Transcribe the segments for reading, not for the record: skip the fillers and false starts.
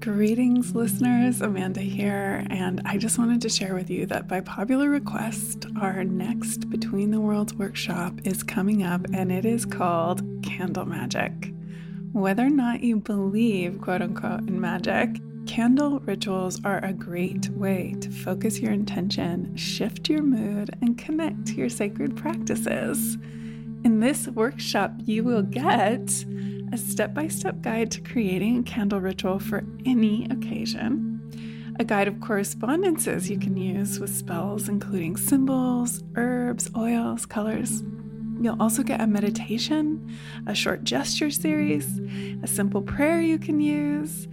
Greetings, listeners. Amanda here, and I just wanted to share with you that by popular request, our next Between the Worlds workshop is coming up, and it is called Candle Magic. Whether or not you believe, quote-unquote, in magic, candle rituals are a great way to focus your intention, shift your mood, and connect to your sacred practices. In this workshop, you will get a step-by-step guide to creating a candle ritual for any occasion, a guide of correspondences you can use with spells including symbols, herbs, oils, colors. You'll also get a meditation, a short gesture series, a simple prayer you can use,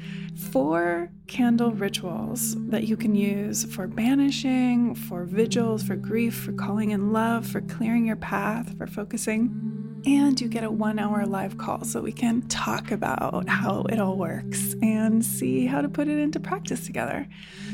4 candle rituals that you can use for banishing, for vigils, for grief, for calling in love, for clearing your path, for focusing. And you get a 1-hour live call so we can talk about how it all works and see how to put it into practice together.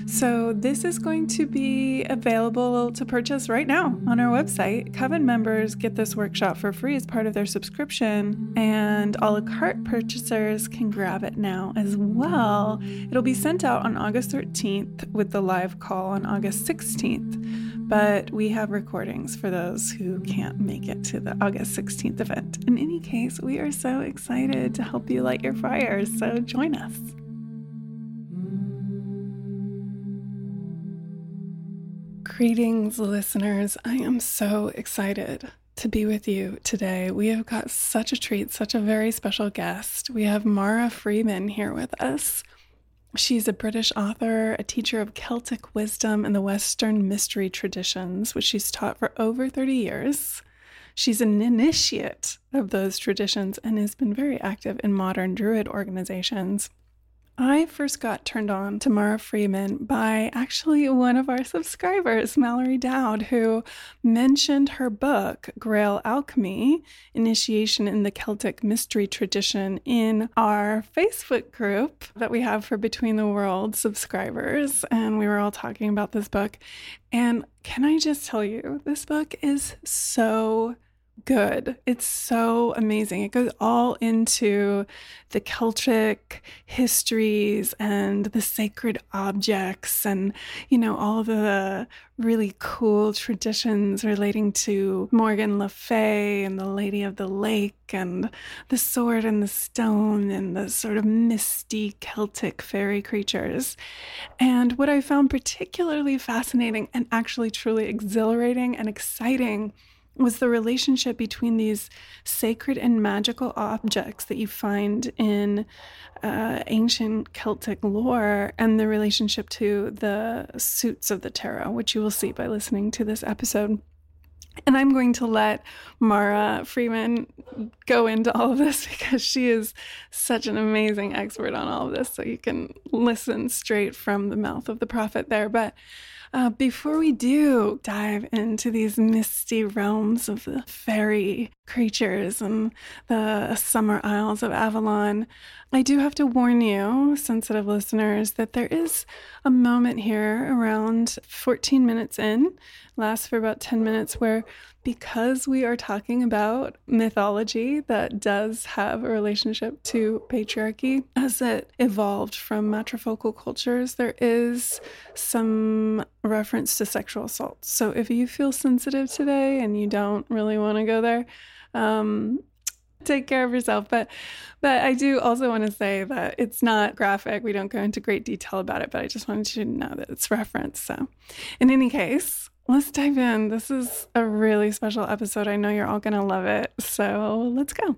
So this is going to be available to purchase right now on our website. Coven members get this workshop for free as part of their subscription, and a la carte purchasers can grab it now as well. It'll be sent out on August 13th with the live call on August 16th. But we have recordings for those who can't make it to the August 16th event. In any case, we are so excited to help you light your fires, so join us. Greetings, listeners. I am so excited to be with you today. We have got such a treat, such a very special guest. We have Mara Freeman here with us. She's a British author, a teacher of Celtic wisdom and the Western mystery traditions, which she's taught for over 30 years. She's an initiate of those traditions and has been very active in modern Druid organizations. I first got turned on to Mara Freeman by actually one of our subscribers, Mallory Dowd, who mentioned her book, Grail Alchemy, Initiation in the Celtic Mystery Tradition, in our Facebook group that we have for Between the Worlds subscribers. And we were all talking about this book. And can I just tell you, this book is so good. It's so amazing. It goes all into the Celtic histories and the sacred objects and, you know, all of the really cool traditions relating to Morgan le Fay and the Lady of the Lake and the sword and the stone and the sort of misty Celtic fairy creatures. And what I found particularly fascinating and actually truly exhilarating and exciting was the relationship between these sacred and magical objects that you find in ancient Celtic lore and the relationship to the suits of the tarot, which you will see by listening to this episode. And I'm going to let Mara Freeman go into all of this because she is such an amazing expert on all of this. So you can listen straight from the mouth of the prophet there. But before we do dive into these misty realms of the fairy creatures and the summer isles of Avalon, I do have to warn you, sensitive listeners, that there is a moment here around 14 minutes in, lasts for about 10 minutes, where because we are talking about mythology that does have a relationship to patriarchy as it evolved from matrifocal cultures, there is some reference to sexual assault. So if you feel sensitive today and you don't really want to go there, take care of yourself. But I do also want to say that it's not graphic. We don't go into great detail about it, but I just wanted you to know that it's referenced. So in any case, let's dive in. This is a really special episode. I know you're all going to love it. So let's go.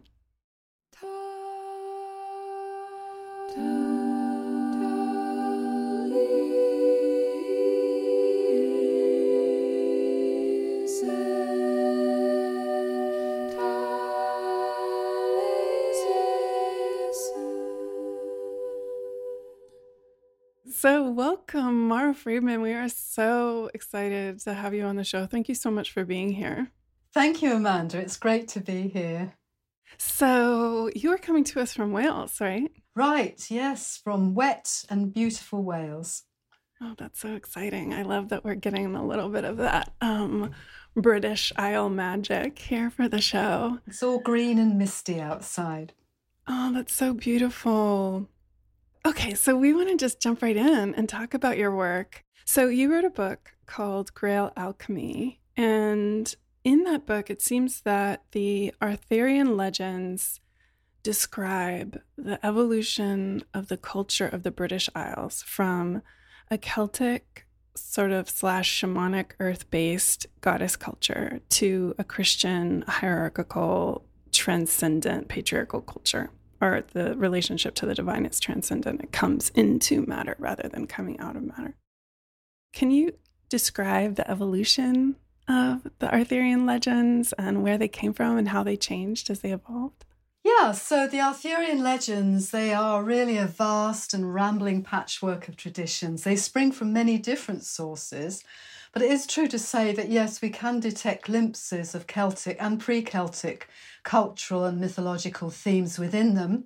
So welcome, Mara Freeman. We are so excited to have you on the show. Thank you so much for being here. Thank you, Amanda. It's great to be here. So you are coming to us from Wales, right? Right, yes, from wet and beautiful Wales. Oh, that's so exciting. I love that we're getting a little bit of that British Isle magic here for the show. It's all green and misty outside. Oh, that's so beautiful. Okay, Okay, so we want to just jump right in and talk about your work. So you wrote a book called Grail Alchemy, and in that book, it seems that the Arthurian legends describe the evolution of the culture of the British Isles from a Celtic sort of slash shamanic earth-based goddess culture to a Christian hierarchical transcendent patriarchal culture, or the relationship to the divine is transcendent. It comes into matter rather than coming out of matter. Can you describe the evolution of the Arthurian legends and where they came from and how they changed as they evolved? Yeah, so the Arthurian legends, they are really a vast and rambling patchwork of traditions. They spring from many different sources, but it is true to say that, yes, we can detect glimpses of Celtic and pre-Celtic cultural and mythological themes within them.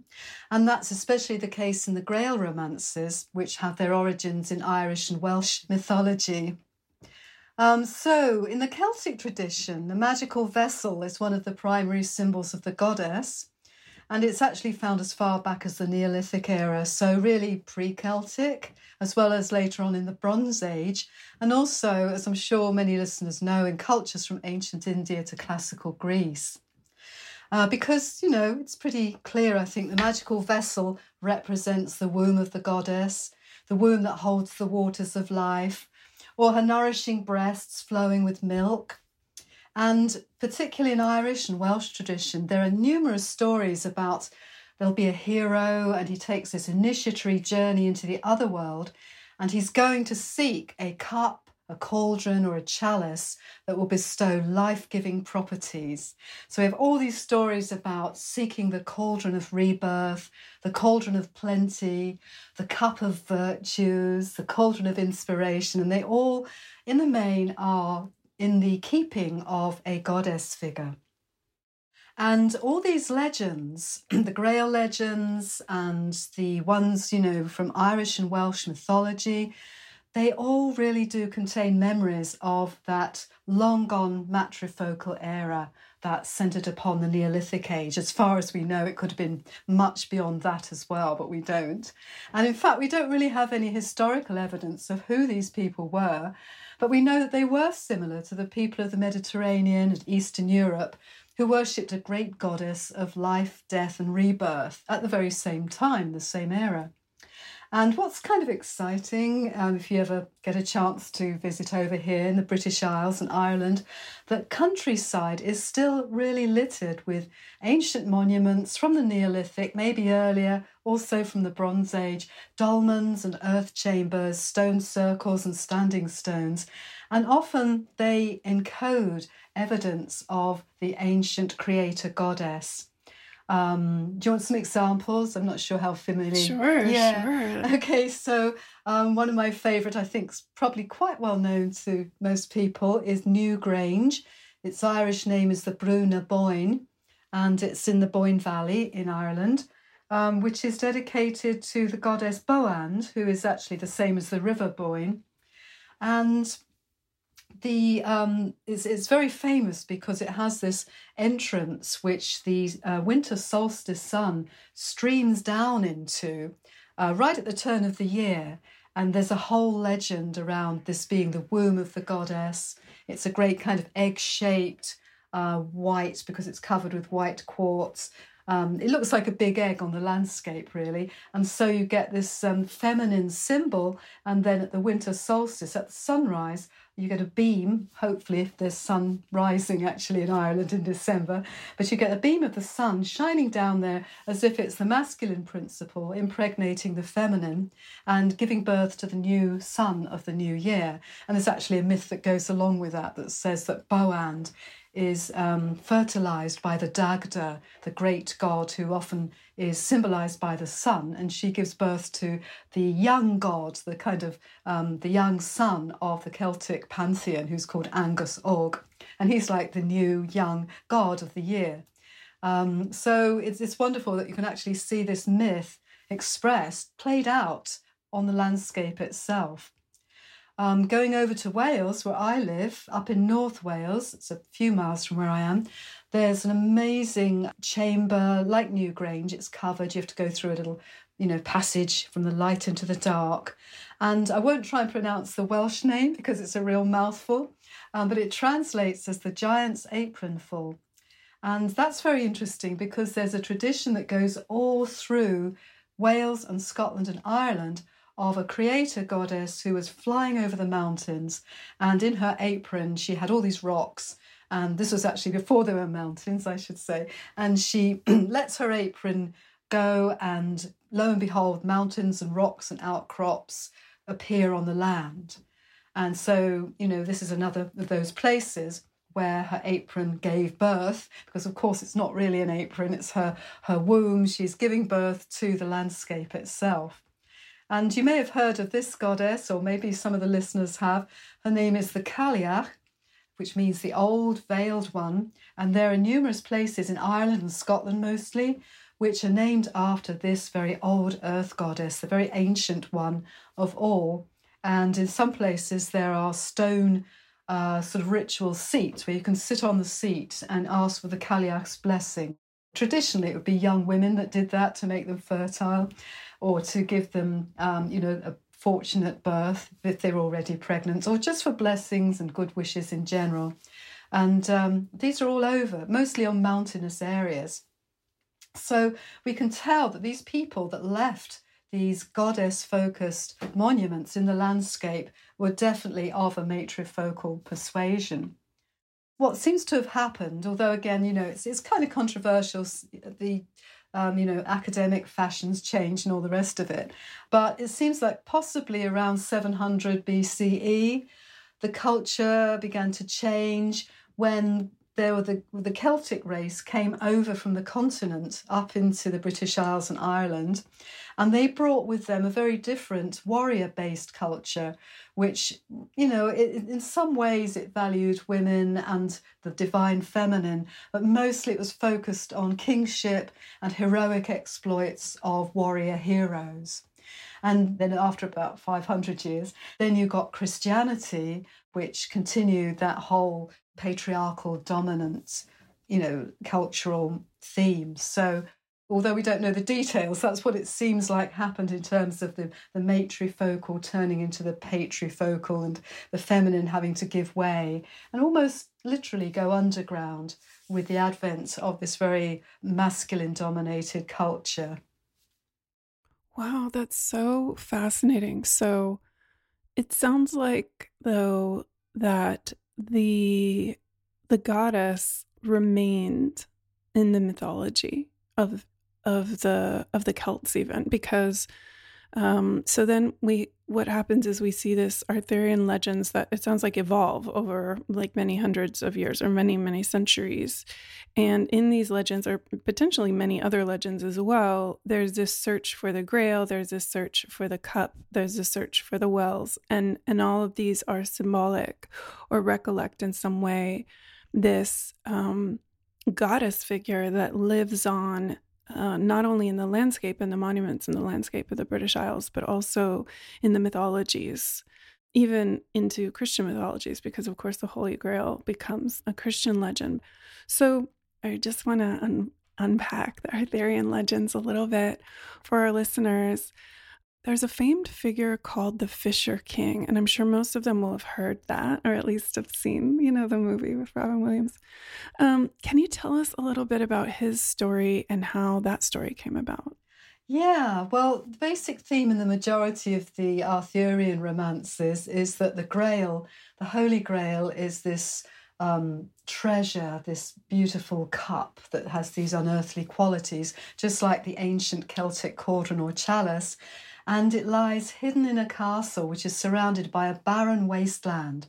And that's especially the case in the Grail romances, which have their origins in Irish and Welsh mythology. So in the Celtic tradition, the magical vessel is one of the primary symbols of the goddess. And it's actually found as far back as the Neolithic era, so really pre-Celtic, as well as later on in the Bronze Age. And also, as I'm sure many listeners know, in cultures from ancient India to classical Greece. Because, you know, it's pretty clear, I think, the magical vessel represents the womb of the goddess, the womb that holds the waters of life, or her nourishing breasts flowing with milk. And particularly in Irish and Welsh tradition, there are numerous stories about there'll be a hero and he takes this initiatory journey into the other world and he's going to seek a cup, a cauldron or a chalice that will bestow life-giving properties. So we have all these stories about seeking the cauldron of rebirth, the cauldron of plenty, the cup of virtues, the cauldron of inspiration, and they all, in the main, are in the keeping of a goddess figure. And all these legends, the Grail legends and the ones, you know, from Irish and Welsh mythology, they all really do contain memories of that long-gone matrifocal era that centred upon the Neolithic age. As far as we know, it could have been much beyond that as well, but we don't. And in fact, we don't really have any historical evidence of who these people were, but we know that they were similar to the people of the Mediterranean and Eastern Europe who worshipped a great goddess of life, death and rebirth at the very same time, the same era. And what's kind of exciting, if you ever get a chance to visit over here in the British Isles and Ireland, that countryside is still really littered with ancient monuments from the Neolithic, maybe earlier, also from the Bronze Age, dolmens and earth chambers, stone circles and standing stones. And often they encode evidence of the ancient creator goddess. Do you want some examples? I'm not sure how familiar. Sure. Okay, so one of my favourite, I think, is probably quite well known to most people, is Newgrange. Its Irish name is the Brú na Bóinne, and it's in the Boyne Valley in Ireland, which is dedicated to the goddess Boand, who is actually the same as the River Boyne. And it's very famous because it has this entrance which the winter solstice sun streams down into right at the turn of the year. And there's a whole legend around this being the womb of the goddess. It's a great kind of egg-shaped white, because it's covered with white quartz. It looks like a big egg on the landscape, really. And so you get this feminine symbol. And then at the winter solstice, at the sunrise, you get a beam, hopefully if there's sun rising actually in Ireland in December, but you get a beam of the sun shining down there as if it's the masculine principle impregnating the feminine and giving birth to the new sun of the new year. And there's actually a myth that goes along with that that says that Boand is fertilised by the Dagda, the great god who often is symbolised by the sun, and she gives birth to the young god, the kind of the young son of the Celtic pantheon, who's called Angus Og, and he's like the new young god of the year. So it's wonderful that you can actually see this myth expressed, played out on the landscape itself. Going over to Wales, where I live, up in North Wales, it's a few miles from where I am, there's an amazing chamber like Newgrange. It's covered, you have to go through a little you know, passage from the light into the dark. And I won't try and pronounce the Welsh name because it's a real mouthful, but it translates as the giant's apronful. And that's very interesting because there's a tradition that goes all through Wales and Scotland and Ireland of a creator goddess who was flying over the mountains, and in her apron she had all these rocks, and this was actually before there were mountains, I should say, and she lets her apron go, and lo and behold, mountains and rocks and outcrops appear on the land. And so, you know, this is another of those places where her apron gave birth, because of course it's not really an apron, it's her womb. She's giving birth to the landscape itself. And you may have heard of this goddess, or maybe some of the listeners have. Her name is the Cailleach, which means the old veiled one. And there are numerous places in Ireland and Scotland mostly, which are named after this very old earth goddess, the very ancient one of all. And in some places there are stone sort of ritual seats where you can sit on the seat and ask for the Cailleach's blessing. Traditionally, it would be young women that did that to make them fertile or to give them, a fortunate birth if they were already pregnant, or just for blessings and good wishes in general. And these are all over, mostly on mountainous areas. So we can tell that these people that left these goddess-focused monuments in the landscape were definitely of a matrifocal persuasion. What seems to have happened, although again, you know, it's kind of controversial, the academic fashions change and all the rest of it, but it seems like possibly around 700 BCE, the culture began to change when the Celtic race came over from the continent up into the British Isles and Ireland, and they brought with them a very different warrior-based culture, which, you know, in some ways it valued women and the divine feminine, but mostly it was focused on kingship and heroic exploits of warrior heroes. And then after about 500 years, then you got Christianity, which continued that whole patriarchal dominant, you know, cultural theme. So although we don't know the details, that's what it seems like happened in terms of the matrifocal turning into the patrifocal and the feminine having to give way and almost literally go underground with the advent of this very masculine-dominated culture. Wow, that's so fascinating. So it sounds like, though, that the goddess remained in the mythology of the Celts even, because so then what happens is we see this Arthurian legends that it sounds like evolve over like many hundreds of years or many centuries, and in these legends, or potentially many other legends as well, there's this search for the Grail, there's this search for the cup, there's this search for the wells, and all of these are symbolic or recollect in some way this goddess figure that lives on not only in the landscape and the monuments in the landscape of the British Isles, but also in the mythologies, even into Christian mythologies, because of course the Holy Grail becomes a Christian legend. So I just want to unpack the Arthurian legends a little bit for our listeners. There's a famed figure called the Fisher King, and I'm sure most of them will have heard that, or at least have seen, you know, the movie with Robin Williams. Can you tell us a little bit about his story and how that story came about? Yeah, well, the basic theme in the majority of the Arthurian romances is that the Grail, the Holy Grail, is this treasure, this beautiful cup that has these unearthly qualities, just like the ancient Celtic cauldron or chalice. And it lies hidden in a castle which is surrounded by a barren wasteland.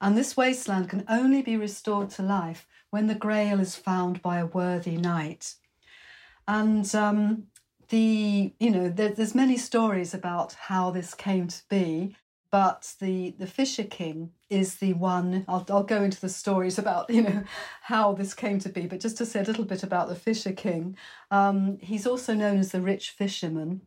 And this wasteland can only be restored to life when the Grail is found by a worthy knight. And there's many stories about how this came to be, but the Fisher King is the one. I'll go into the stories about, you know, how this came to be, but just to say a little bit about the Fisher King, he's also known as the Rich Fisherman.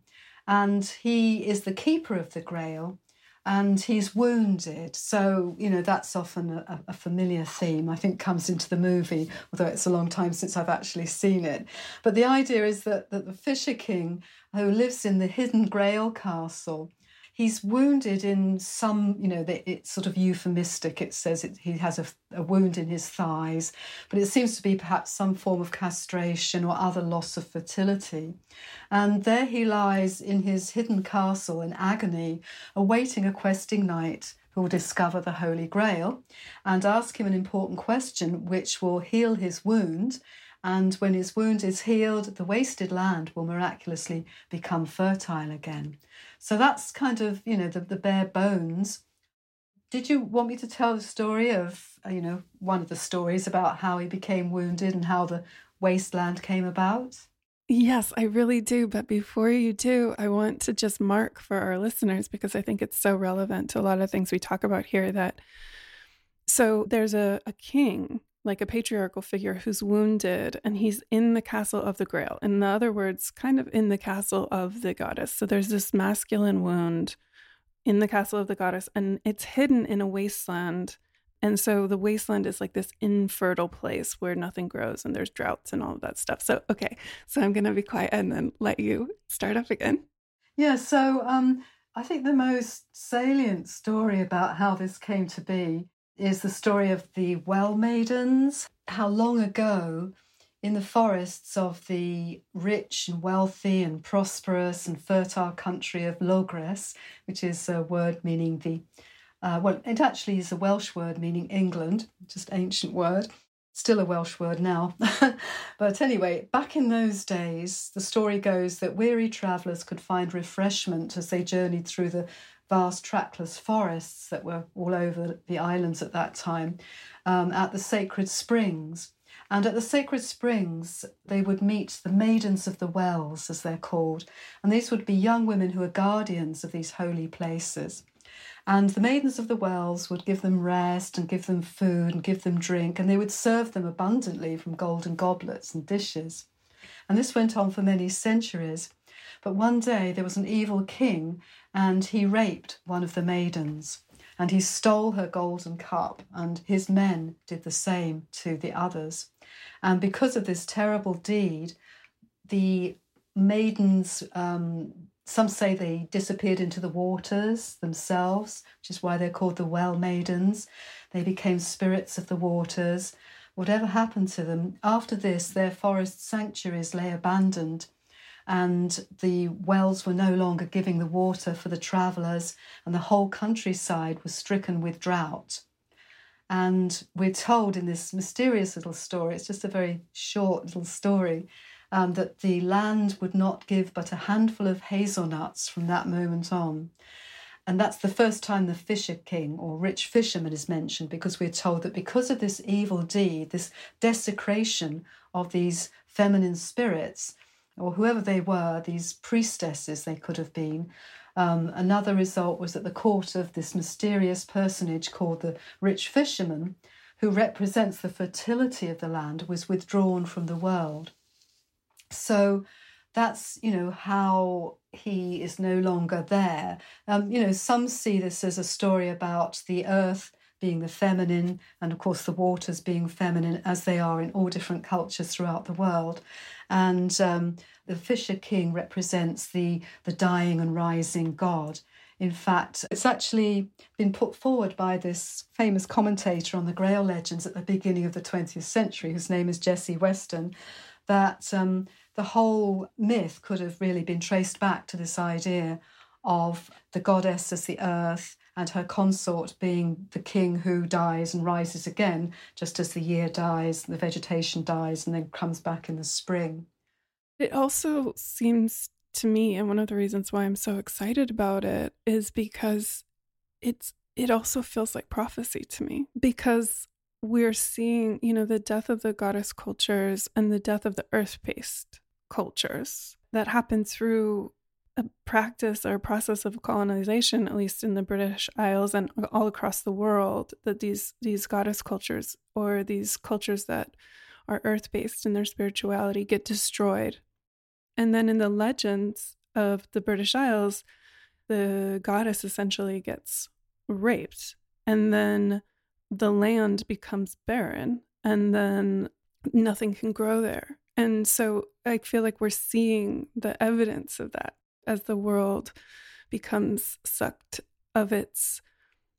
And he is the keeper of the Grail, and he's wounded. So, you know, that's often a familiar theme, I think, comes into the movie, although it's a long time since I've actually seen it. But the idea is that the Fisher King, who lives in the hidden Grail Castle, he's wounded in some, you know, it's sort of euphemistic. It says he has a wound in his thighs, but it seems to be perhaps some form of castration or other loss of fertility. And there he lies in his hidden castle in agony, awaiting a questing knight who will discover the Holy Grail and ask him an important question which will heal his wound. And when his wound is healed, the wasted land will miraculously become fertile again. So that's kind of, you know, the bare bones. Did you want me to tell the story of, you know, one of the stories about how he became wounded and how the wasteland came about? Yes, I really do. But before you do, I want to just mark for our listeners, because I think it's so relevant to a lot of things we talk about here, that so there's a king, like a patriarchal figure, who's wounded, and he's in the castle of the Grail. In other words, kind of in the castle of the goddess. So there's this masculine wound in the castle of the goddess, and it's hidden in a wasteland. And so the wasteland is like this infertile place where nothing grows and there's droughts and all of that stuff. So, okay, so I'm going to be quiet and then let you start up again. Yeah, so I think the most salient story about how this came to be is the story of the Well Maidens, how long ago in the forests of the rich and wealthy and prosperous and fertile country of Logres, which is a word meaning it actually is a Welsh word meaning England, just ancient word, still a Welsh word now. But anyway, back in those days, the story goes that weary travellers could find refreshment as they journeyed through the vast trackless forests that were all over the islands at that time, at the sacred springs. And at the sacred springs, they would meet the maidens of the wells, as they're called. And these would be young women who are guardians of these holy places. And the maidens of the wells would give them rest and give them food and give them drink, and they would serve them abundantly from golden goblets and dishes. And this went on for many centuries. But one day there was an evil king, and he raped one of the maidens, and he stole her golden cup, and his men did the same to the others. And because of this terrible deed, the maidens, some say they disappeared into the waters themselves, which is why they're called the Well Maidens. They became spirits of the waters. Whatever happened to them, after this, their forest sanctuaries lay abandoned, and the wells were no longer giving the water for the travellers, and the whole countryside was stricken with drought. And we're told in this mysterious little story, it's just a very short little story, that the land would not give but a handful of hazelnuts from that moment on. And that's the first time the Fisher King or Rich Fisherman is mentioned, because we're told that because of this evil deed, this desecration of these feminine spirits, or whoever they were, these priestesses they could have been. Another result was that the court of this mysterious personage called the Rich Fisherman, who represents the fertility of the land, was withdrawn from the world. So that's, you know, how he is no longer there. You know, some see this as a story about the earth being the feminine, and of course the waters being feminine, as they are in all different cultures throughout the world. And the Fisher King represents the dying and rising god. In fact, it's actually been put forward by this famous commentator on the Grail legends at the beginning of the 20th century, whose name is Jesse Weston, that the whole myth could have really been traced back to this idea of the goddess as the earth, and her consort being the king who dies and rises again, just as the year dies, the vegetation dies, and then comes back in the spring. It also seems to me, and one of the reasons why I'm so excited about it, is because it also feels like prophecy to me, because we're seeing, you know, the death of the goddess cultures and the death of the earth-based cultures that happen through a practice or a process of colonization, at least in the British Isles and all across the world, that these goddess cultures, or these cultures that are earth-based in their spirituality, get destroyed. And then in the legends of the British Isles, the goddess essentially gets raped, and then the land becomes barren, and then nothing can grow there. And so I feel like we're seeing the evidence of that as the world becomes sucked of its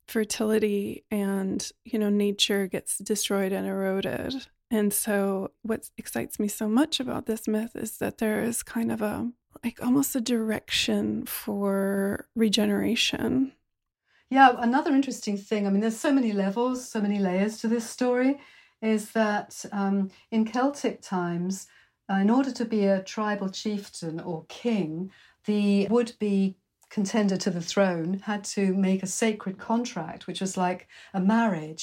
fertility and, you know, nature gets destroyed and eroded. And so what excites me so much about this myth is that there is kind of a, like, almost a direction for regeneration. Yeah, another interesting thing, I mean, there's so many levels, so many layers to this story, is that in Celtic times, in order to be a tribal chieftain or king, the would-be contender to the throne had to make a sacred contract, which was like a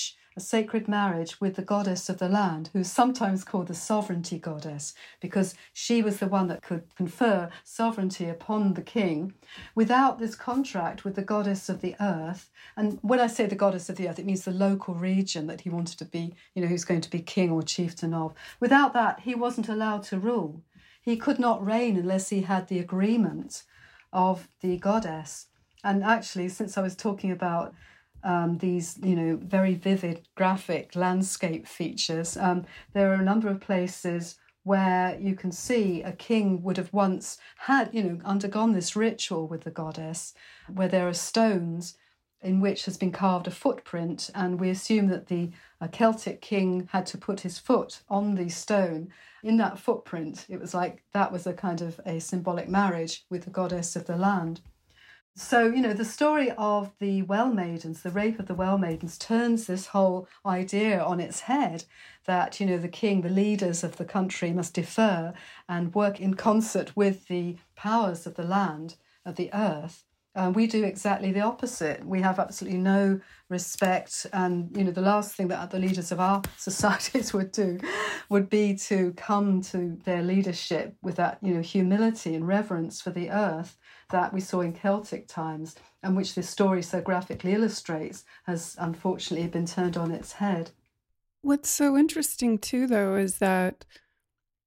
sacred marriage with the goddess of the land, who's sometimes called the sovereignty goddess, because she was the one that could confer sovereignty upon the king. Without this contract with the goddess of the earth, and when I say the goddess of the earth, it means the local region that he wanted to be, you know, who's going to be king or chieftain of. Without that, he wasn't allowed to rule. He could not reign unless he had the agreement of the goddess. And actually, since I was talking about these, you know, very vivid graphic landscape features, there are a number of places where you can see a king would have once had, you know, undergone this ritual with the goddess, where there are stones in which has been carved a footprint, and we assume that the Celtic king had to put his foot on the stone. In that footprint, it was like that was a kind of a symbolic marriage with the goddess of the land. So, you know, the story of the Well Maidens, the rape of the Well Maidens, turns this whole idea on its head that, you know, the king, the leaders of the country must defer and work in concert with the powers of the land, of the earth. We do exactly the opposite. We have absolutely no respect. And, you know, the last thing that the leaders of our societies would do would be to come to their leadership with that, you know, humility and reverence for the earth that we saw in Celtic times, and which this story so graphically illustrates has unfortunately been turned on its head. What's so interesting, too, though, is that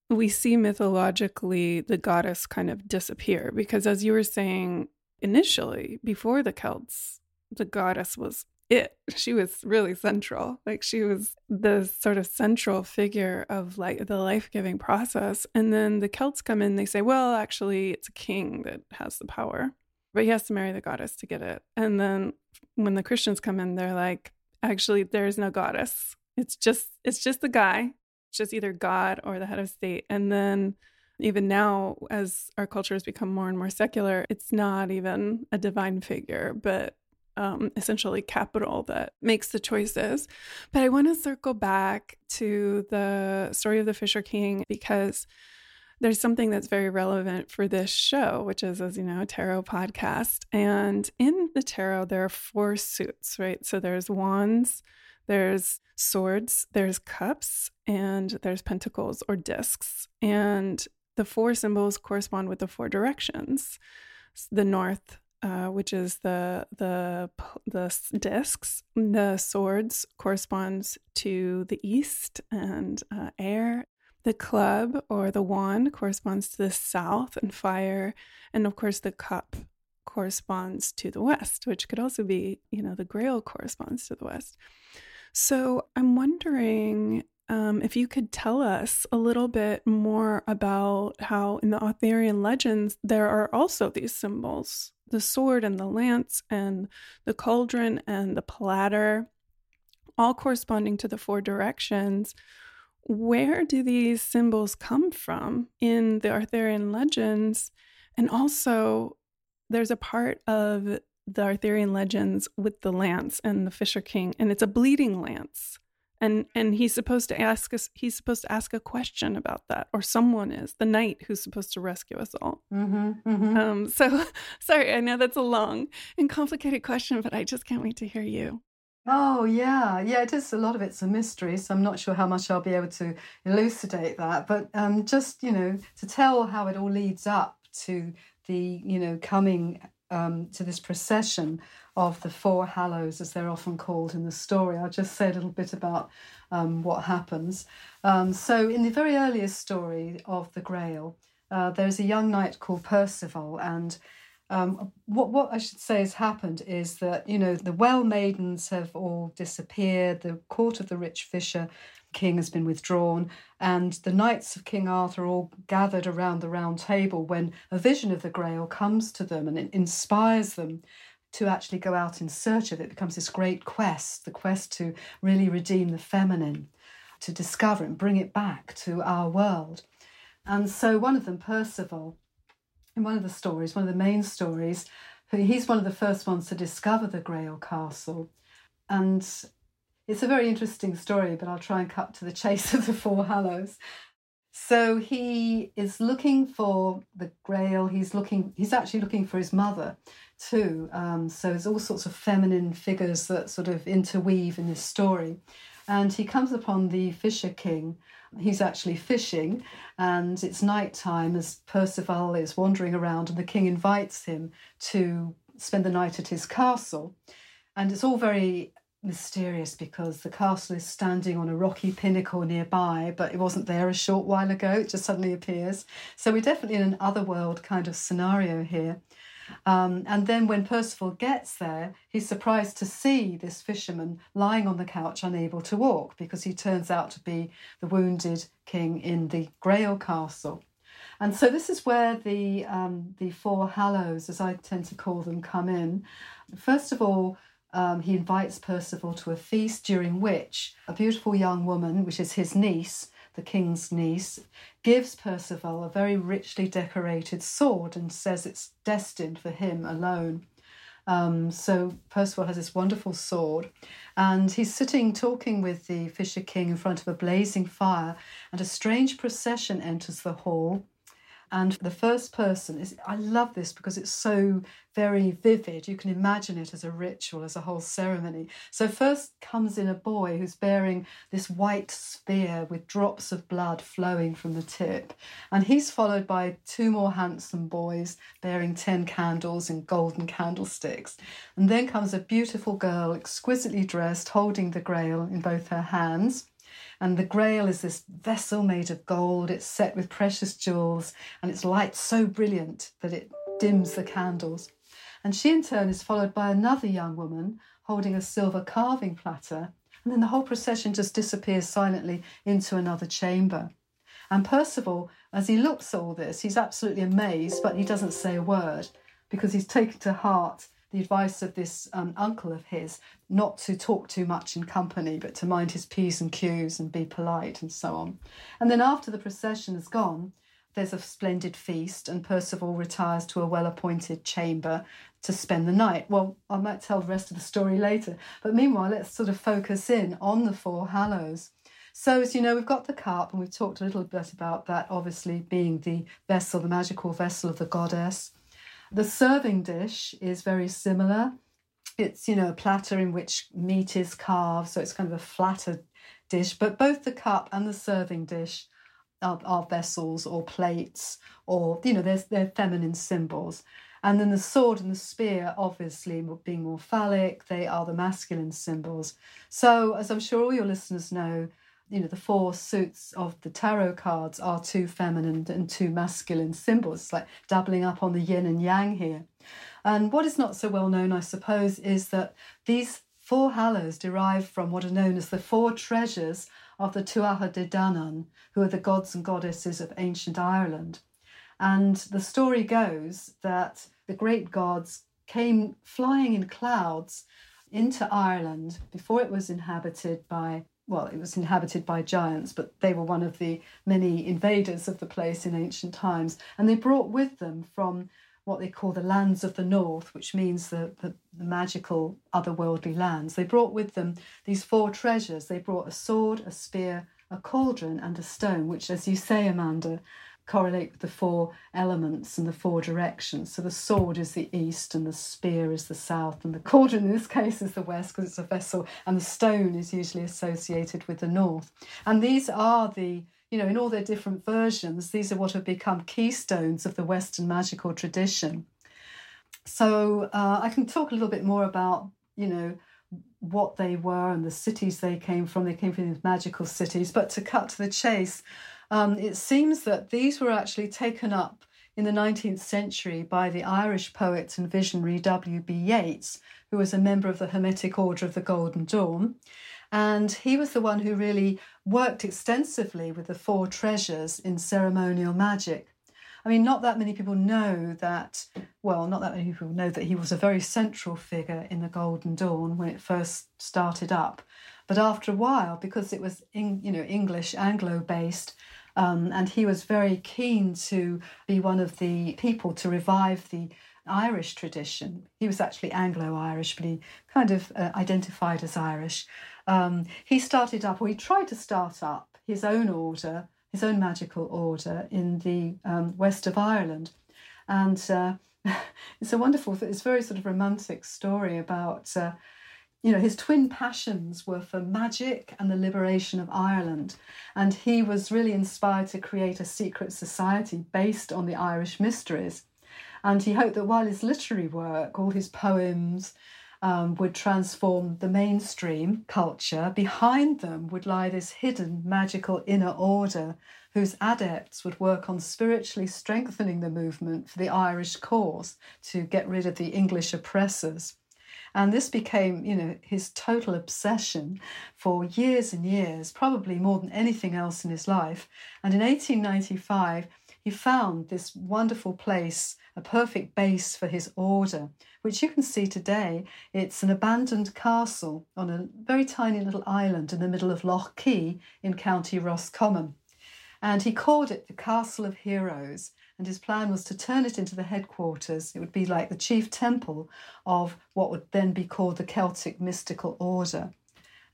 we see mythologically the goddess kind of disappear, because as you were saying, initially, before the Celts, the goddess was it. She was really central. Like, she was the sort of central figure of, like, the life-giving process. And then the Celts come in, they say, well, actually, it's a king that has the power, but he has to marry the goddess to get it. And then when the Christians come in, they're like, actually, there is no goddess. It's just the guy. It's just either God or the head of state. And then even now, as our culture has become more and more secular, it's not even a divine figure, but essentially capital that makes the choices. But I want to circle back to the story of the Fisher King, because there's something that's very relevant for this show, which is, as you know, a tarot podcast. And in the tarot, there are four suits, right? So there's wands, there's swords, there's cups, and there's pentacles or discs. And the four symbols correspond with the four directions. The north, which is the discs. The swords corresponds to the east and air. The club or the wand corresponds to the south and fire. And of course, the cup corresponds to the west, which could also be, you know, the grail corresponds to the west. So I'm wondering if you could tell us a little bit more about how in the Arthurian legends, there are also these symbols, the sword and the lance and the cauldron and the platter, all corresponding to the four directions. Where do these symbols come from in the Arthurian legends? And also, there's a part of the Arthurian legends with the lance and the Fisher King, and it's a bleeding lance. And he's supposed to ask a question about that, or someone is, the knight who's supposed to rescue us all. Mm-hmm, mm-hmm. So, sorry, I know that's a long and complicated question, but I just can't wait to hear you. Oh, yeah. Yeah, it is. A lot of it's a mystery, so I'm not sure how much I'll be able to elucidate that. But just, you know, to tell how it all leads up to the, you know, coming to this procession of the four hallows, as they're often called in the story. I'll just say a little bit about what happens. So in the very earliest story of the Grail, there's a young knight called Percival, and What I should say has happened is that, you know, the well maidens have all disappeared, the court of the rich Fisher King has been withdrawn, and the knights of King Arthur all gathered around the round table when a vision of the Grail comes to them, and it inspires them to actually go out in search of it. It becomes this great quest, the quest to really redeem the feminine, to discover and bring it back to our world. And so one of them, Percival, in one of the stories, one of the main stories, he's one of the first ones to discover the Grail Castle. And it's a very interesting story, but I'll try and cut to the chase of the Four Hallows. So he is looking for the Grail. He's actually looking for his mother too. So there's all sorts of feminine figures that sort of interweave in this story. And he comes upon the Fisher King. He's actually fishing, and it's night time as Percival is wandering around, and the king invites him to spend the night at his castle. And it's all very mysterious because the castle is standing on a rocky pinnacle nearby, but it wasn't there a short while ago. It just suddenly appears. So we're definitely in an otherworld kind of scenario here. And then when Percival gets there, he's surprised to see this fisherman lying on the couch, unable to walk, because he turns out to be the wounded king in the Grail Castle. And so this is where the Four Hallows, as I tend to call them, come in. First of all, he invites Percival to a feast during which a beautiful young woman, which is his niece, the king's niece, gives Percival a very richly decorated sword and says it's destined for him alone. So Percival has this wonderful sword, and he's sitting talking with the Fisher King in front of a blazing fire, and a strange procession enters the hall. And the first person is, I love this because it's so very vivid. You can imagine it as a ritual, as a whole ceremony. So first comes in a boy who's bearing this white spear with drops of blood flowing from the tip. And he's followed by two more handsome boys bearing 10 candles and golden candlesticks. And then comes a beautiful girl, exquisitely dressed, holding the Grail in both her hands. And the Grail is this vessel made of gold. It's set with precious jewels, and its light so brilliant that it dims the candles. And she, in turn, is followed by another young woman holding a silver carving platter. And then the whole procession just disappears silently into another chamber. And Percival, as he looks at all this, he's absolutely amazed, but he doesn't say a word because he's taken to heart the advice of this uncle of his, not to talk too much in company, but to mind his P's and Q's and be polite and so on. And then after the procession is gone, there's a splendid feast, and Percival retires to a well-appointed chamber to spend the night. Well, I might tell the rest of the story later, but meanwhile, let's sort of focus in on the Four Hallows. So, as you know, we've got the cup, and we've talked a little bit about that, obviously being the vessel, the magical vessel of the goddess. The serving dish is very similar. It's, you know, a platter in which meat is carved, so it's kind of a flatter dish. But both the cup and the serving dish are vessels or plates, or, you know, they're feminine symbols. And then the sword and the spear, obviously, being more phallic, they are the masculine symbols. So, as I'm sure all your listeners know, you know, the four suits of the tarot cards are two feminine and two masculine symbols. It's like doubling up on the yin and yang here. And what is not so well known, I suppose, is that these Four Hallows derive from what are known as the four treasures of the Tuatha de Danann, who are the gods and goddesses of ancient Ireland. And the story goes that the great gods came flying in clouds into Ireland before it was inhabited by giants, but they were one of the many invaders of the place in ancient times. And they brought with them from what they call the lands of the north, which means the magical otherworldly lands. They brought with them these four treasures. They brought a sword, a spear, a cauldron and a stone, which, as you say, Amanda, correlate with the four elements and the four directions. So the sword is the east, and the spear is the south, and the cauldron in this case is the west because it's a vessel, and the stone is usually associated with the north. And these are the, you know, in all their different versions, these are what have become keystones of the Western magical tradition. So I can talk a little bit more about, you know, what they were and the cities they came from. They came from these magical cities, but to cut to the chase, it seems that these were actually taken up in the 19th century by the Irish poet and visionary W.B. Yeats, who was a member of the Hermetic Order of the Golden Dawn. And he was the one who really worked extensively with the four treasures in ceremonial magic. I mean, not that many people know that, well, not that many people know that he was a very central figure in the Golden Dawn when it first started up. But after a while, because it was, English, Anglo-based, and he was very keen to be one of the people to revive the Irish tradition. He was actually Anglo-Irish, but he kind of identified as Irish. He tried to start up his own order, his own magical order in the west of Ireland. And it's a wonderful, it's very sort of romantic story about, his twin passions were for magic and the liberation of Ireland. And he was really inspired to create a secret society based on the Irish mysteries. And he hoped that while his literary work, all his poems, would transform the mainstream culture, behind them would lie this hidden magical inner order whose adepts would work on spiritually strengthening the movement for the Irish cause to get rid of the English oppressors. And this became, his total obsession for years and years, probably more than anything else in his life. And in 1895, he found this wonderful place, a perfect base for his order, which you can see today. It's an abandoned castle on a very tiny little island in the middle of Lough Key in County Roscommon. And he called it the Castle of Heroes, and his plan was to turn it into the headquarters. It would be like the chief temple of what would then be called the Celtic Mystical Order.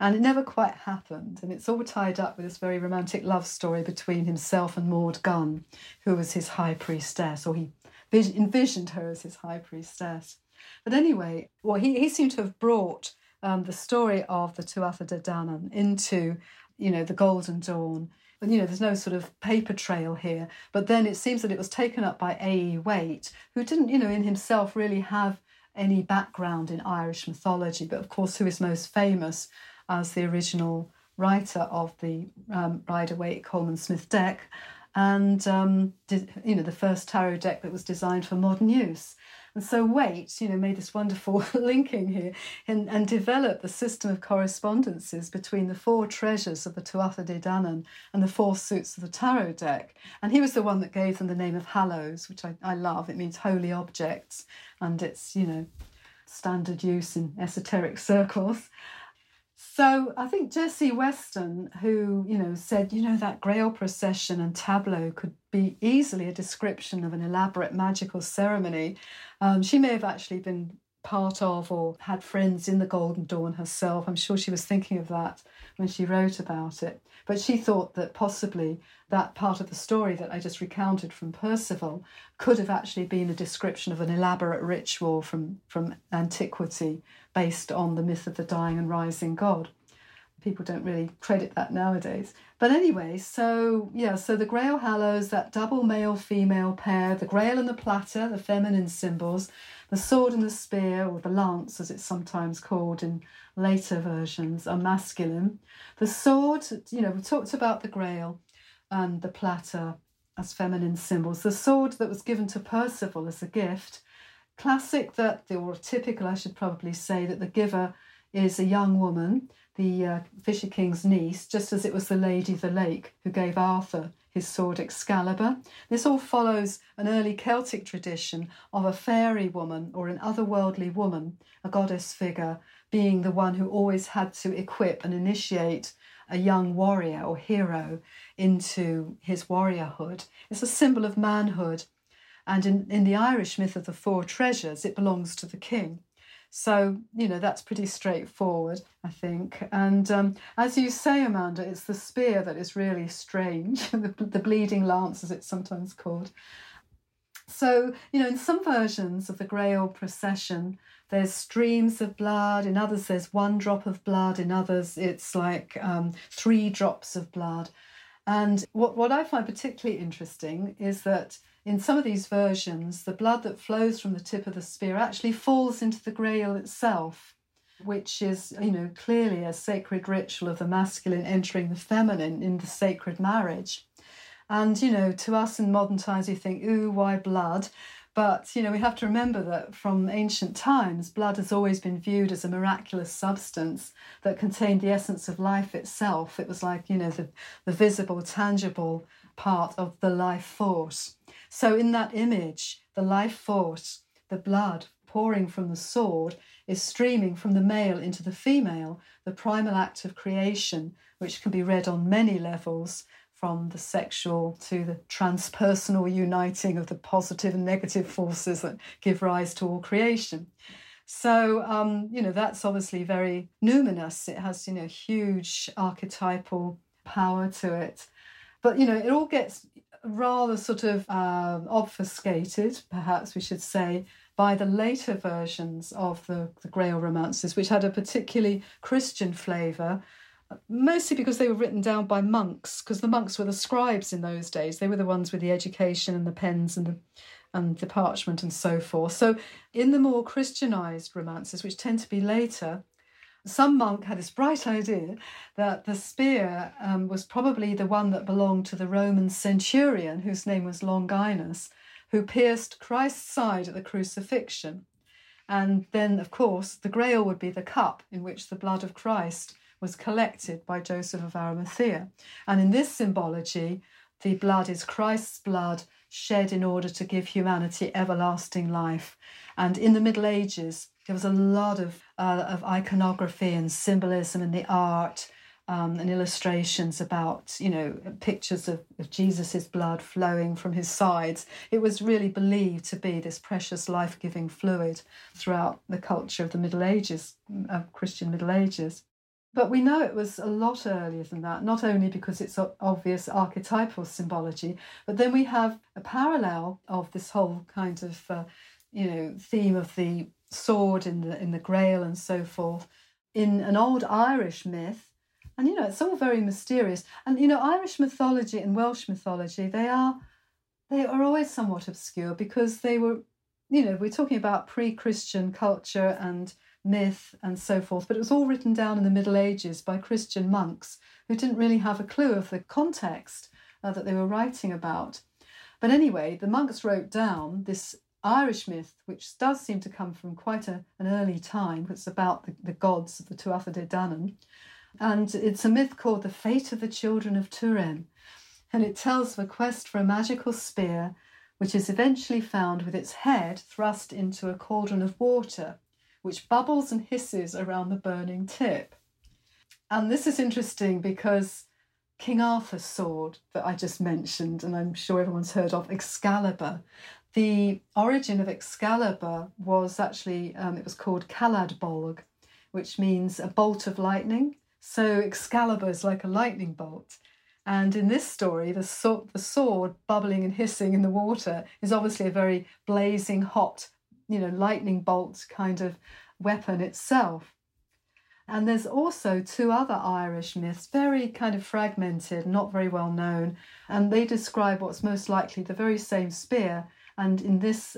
And it never quite happened, and it's all tied up with this very romantic love story between himself and Maud Gunn, who was his high priestess, or he envisioned her as his high priestess. But anyway, well, he seemed to have brought the story of the Tuatha de Danann into, the Golden Dawn. And, there's no sort of paper trail here. But then it seems that it was taken up by A.E. Waite, who didn't, in himself really have any background in Irish mythology, but of course who is most famous as the original writer of the Rider-Waite-Coleman-Smith deck, and the first tarot deck that was designed for modern use. And so Waite, made this wonderful linking here and developed the system of correspondences between the four treasures of the Tuatha De Danann and the four suits of the tarot deck. And he was the one that gave them the name of Hallows, which I love. It means holy objects, and it's, standard use in esoteric circles. So I think Jessie Weston, who, said, that Grail procession and tableau could be easily a description of an elaborate magical ceremony. She may have actually been part of or had friends in the Golden Dawn herself. I'm sure she was thinking of that when she wrote about it. But she thought that possibly that part of the story that I just recounted from Percival could have actually been a description of an elaborate ritual from antiquity based on the myth of the dying and rising god. People don't really credit that nowadays. But anyway, so the Grail Hallows, that double male-female pair, the Grail and the platter, the feminine symbols, the sword and the spear, or the lance as it's sometimes called in later versions, are masculine. The sword, we talked about the Grail and the platter as feminine symbols. The sword that was given to Percival as a gift, typical I should probably say, that the giver is a young woman, the Fisher King's niece, just as it was the Lady of the Lake who gave Arthur his sword Excalibur. This all follows an early Celtic tradition of a fairy woman or an otherworldly woman, a goddess figure, being the one who always had to equip and initiate a young warrior or hero into his warriorhood. It's a symbol of manhood. And in the Irish myth of the four treasures, it belongs to the king. So, that's pretty straightforward, I think. And as you say, Amanda, it's the spear that is really strange, the bleeding lance, as it's sometimes called. So, in some versions of the Grail procession, there's streams of blood. In others, there's one drop of blood. In others, it's like three drops of blood. And what I find particularly interesting is that in some of these versions, the blood that flows from the tip of the spear actually falls into the Grail itself, which is, clearly a sacred ritual of the masculine entering the feminine in the sacred marriage. And, you know, to us in modern times, you think, ooh, why blood? But, you know, we have to remember that from ancient times, blood has always been viewed as a miraculous substance that contained the essence of life itself. It was like, you know, the visible, tangible part of the life force. So in that image, the life force, the blood pouring from the sword, is streaming from the male into the female, the primal act of creation, which can be read on many levels, from the sexual to the transpersonal uniting of the positive and negative forces that give rise to all creation. So, you know, that's obviously very numinous. It has, you know, huge archetypal power to it. But, you know, it all gets rather sort of obfuscated, perhaps we should say, by the later versions of the Grail romances, which had a particularly Christian flavour, mostly because they were written down by monks, because the monks were the scribes in those days. They were the ones with the education and the pens and the parchment and so forth. So in the more Christianised romances, which tend to be later, some monk had this bright idea that the spear was probably the one that belonged to the Roman centurion, whose name was Longinus, who pierced Christ's side at the crucifixion. And then, of course, the Grail would be the cup in which the blood of Christ was collected by Joseph of Arimathea. And in this symbology, the blood is Christ's blood shed in order to give humanity everlasting life. And in the Middle Ages, there was a lot of iconography and symbolism in the art and illustrations about, you know, pictures of Jesus's blood flowing from his sides. It was really believed to be this precious life-giving fluid throughout the culture of the Middle Ages, of Christian Middle Ages. But we know it was a lot earlier than that, not only because it's obvious archetypal symbology, but then we have a parallel of this whole kind of, you know, theme of the sword in the Grail and so forth in an old Irish myth. And, you know, it's all very mysterious. And, you know, Irish mythology and Welsh mythology, they are always somewhat obscure because they were, you know, we're talking about pre-Christian culture and myth and so forth, but it was all written down in the Middle Ages by Christian monks who didn't really have a clue of the context that they were writing about. But anyway, the monks wrote down this Irish myth, which does seem to come from quite an early time. It's about the gods of the Tuatha de Danann, and it's a myth called The Fate of the Children of Turin, and it tells of a quest for a magical spear which is eventually found with its head thrust into a cauldron of water, which bubbles and hisses around the burning tip. And this is interesting because King Arthur's sword that I just mentioned, and I'm sure everyone's heard of, Excalibur. The origin of Excalibur was actually, it was called Cailleach, which means a bolt of lightning. So Excalibur is like a lightning bolt. And in this story, the sword bubbling and hissing in the water is obviously a very blazing hot, you know, lightning bolt kind of weapon itself. And there's also two other Irish myths, very kind of fragmented, not very well known, and they describe what's most likely the very same spear. And in this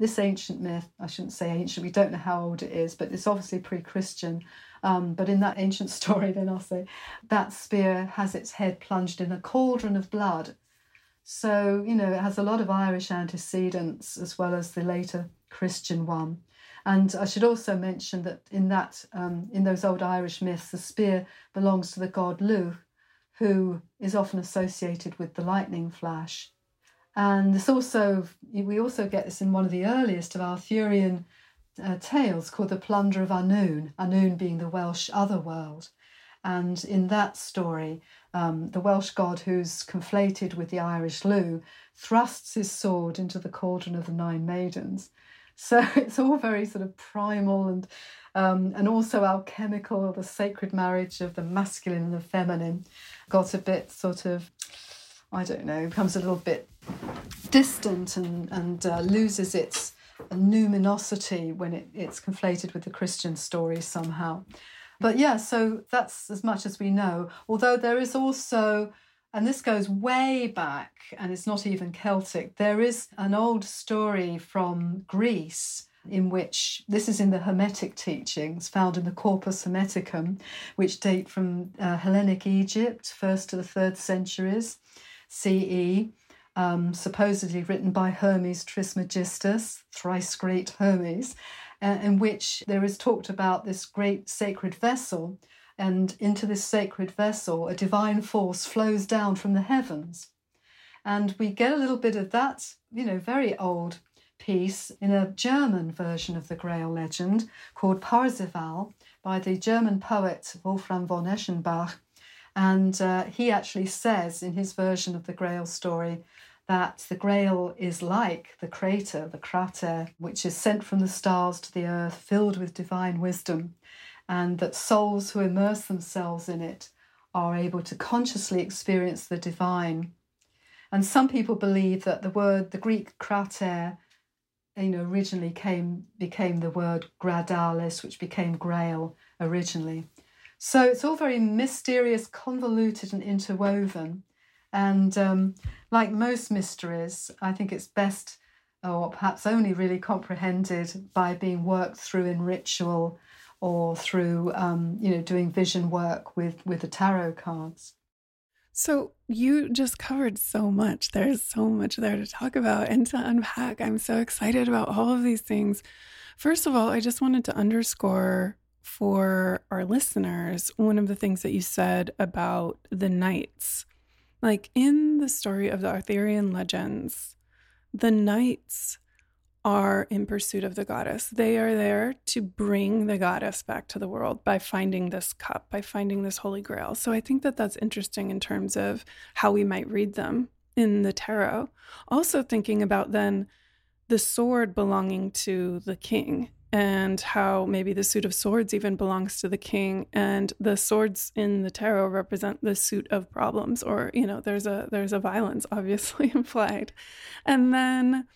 this ancient myth, I shouldn't say ancient, we don't know how old it is, but it's obviously pre-Christian. But in that ancient story, then I'll say, that spear has its head plunged in a cauldron of blood. So, you know, it has a lot of Irish antecedents as well as the later Christian one. And I should also mention that in those old Irish myths, the spear belongs to the god Lugh, who is often associated with the lightning flash. And this also, we also get this in one of the earliest of Arthurian tales called The Plunder of Annwn, Annwn being the Welsh otherworld. And in that story, the Welsh god who's conflated with the Irish Lugh thrusts his sword into the cauldron of the nine maidens. So it's all very sort of primal and also alchemical. The sacred marriage of the masculine and the feminine got a bit sort of, I don't know, becomes a little bit distant and loses its numinosity when it's conflated with the Christian story somehow. But yeah, so that's as much as we know. Although there is also, and this goes way back, and it's not even Celtic, there is an old story from Greece in which, this is in the Hermetic teachings found in the Corpus Hermeticum, which date from Hellenic Egypt, 1st to the 3rd centuries. CE, supposedly written by Hermes Trismegistus, thrice great Hermes, in which there is talked about this great sacred vessel, and into this sacred vessel a divine force flows down from the heavens. And we get a little bit of that, you know, very old piece in a German version of the Grail legend called Parzival by the German poet Wolfram von Eschenbach. And he actually says in his version of the Grail story that the Grail is like the crater, the krater, which is sent from the stars to the earth, filled with divine wisdom, and that souls who immerse themselves in it are able to consciously experience the divine. And some people believe that the word, the Greek krater, you know, originally became the word gradalis, which became Grail originally. So it's all very mysterious, convoluted and interwoven. And like most mysteries, I think it's best, or perhaps only really comprehended by being worked through in ritual or through, doing vision work with the tarot cards. So you just covered so much. There's so much there to talk about and to unpack. I'm so excited about all of these things. First of all, I just wanted to underscore for our listeners one of the things that you said about the knights. Like in the story of the Arthurian legends, the knights are in pursuit of the goddess. They are there to bring the goddess back to the world by finding this cup, by finding this holy grail. So I think that that's interesting in terms of how we might read them in the tarot. Also thinking about then the sword belonging to the king and how maybe the suit of swords even belongs to the king, and the swords in the tarot represent the suit of problems, or, you know, there's a violence obviously implied. And then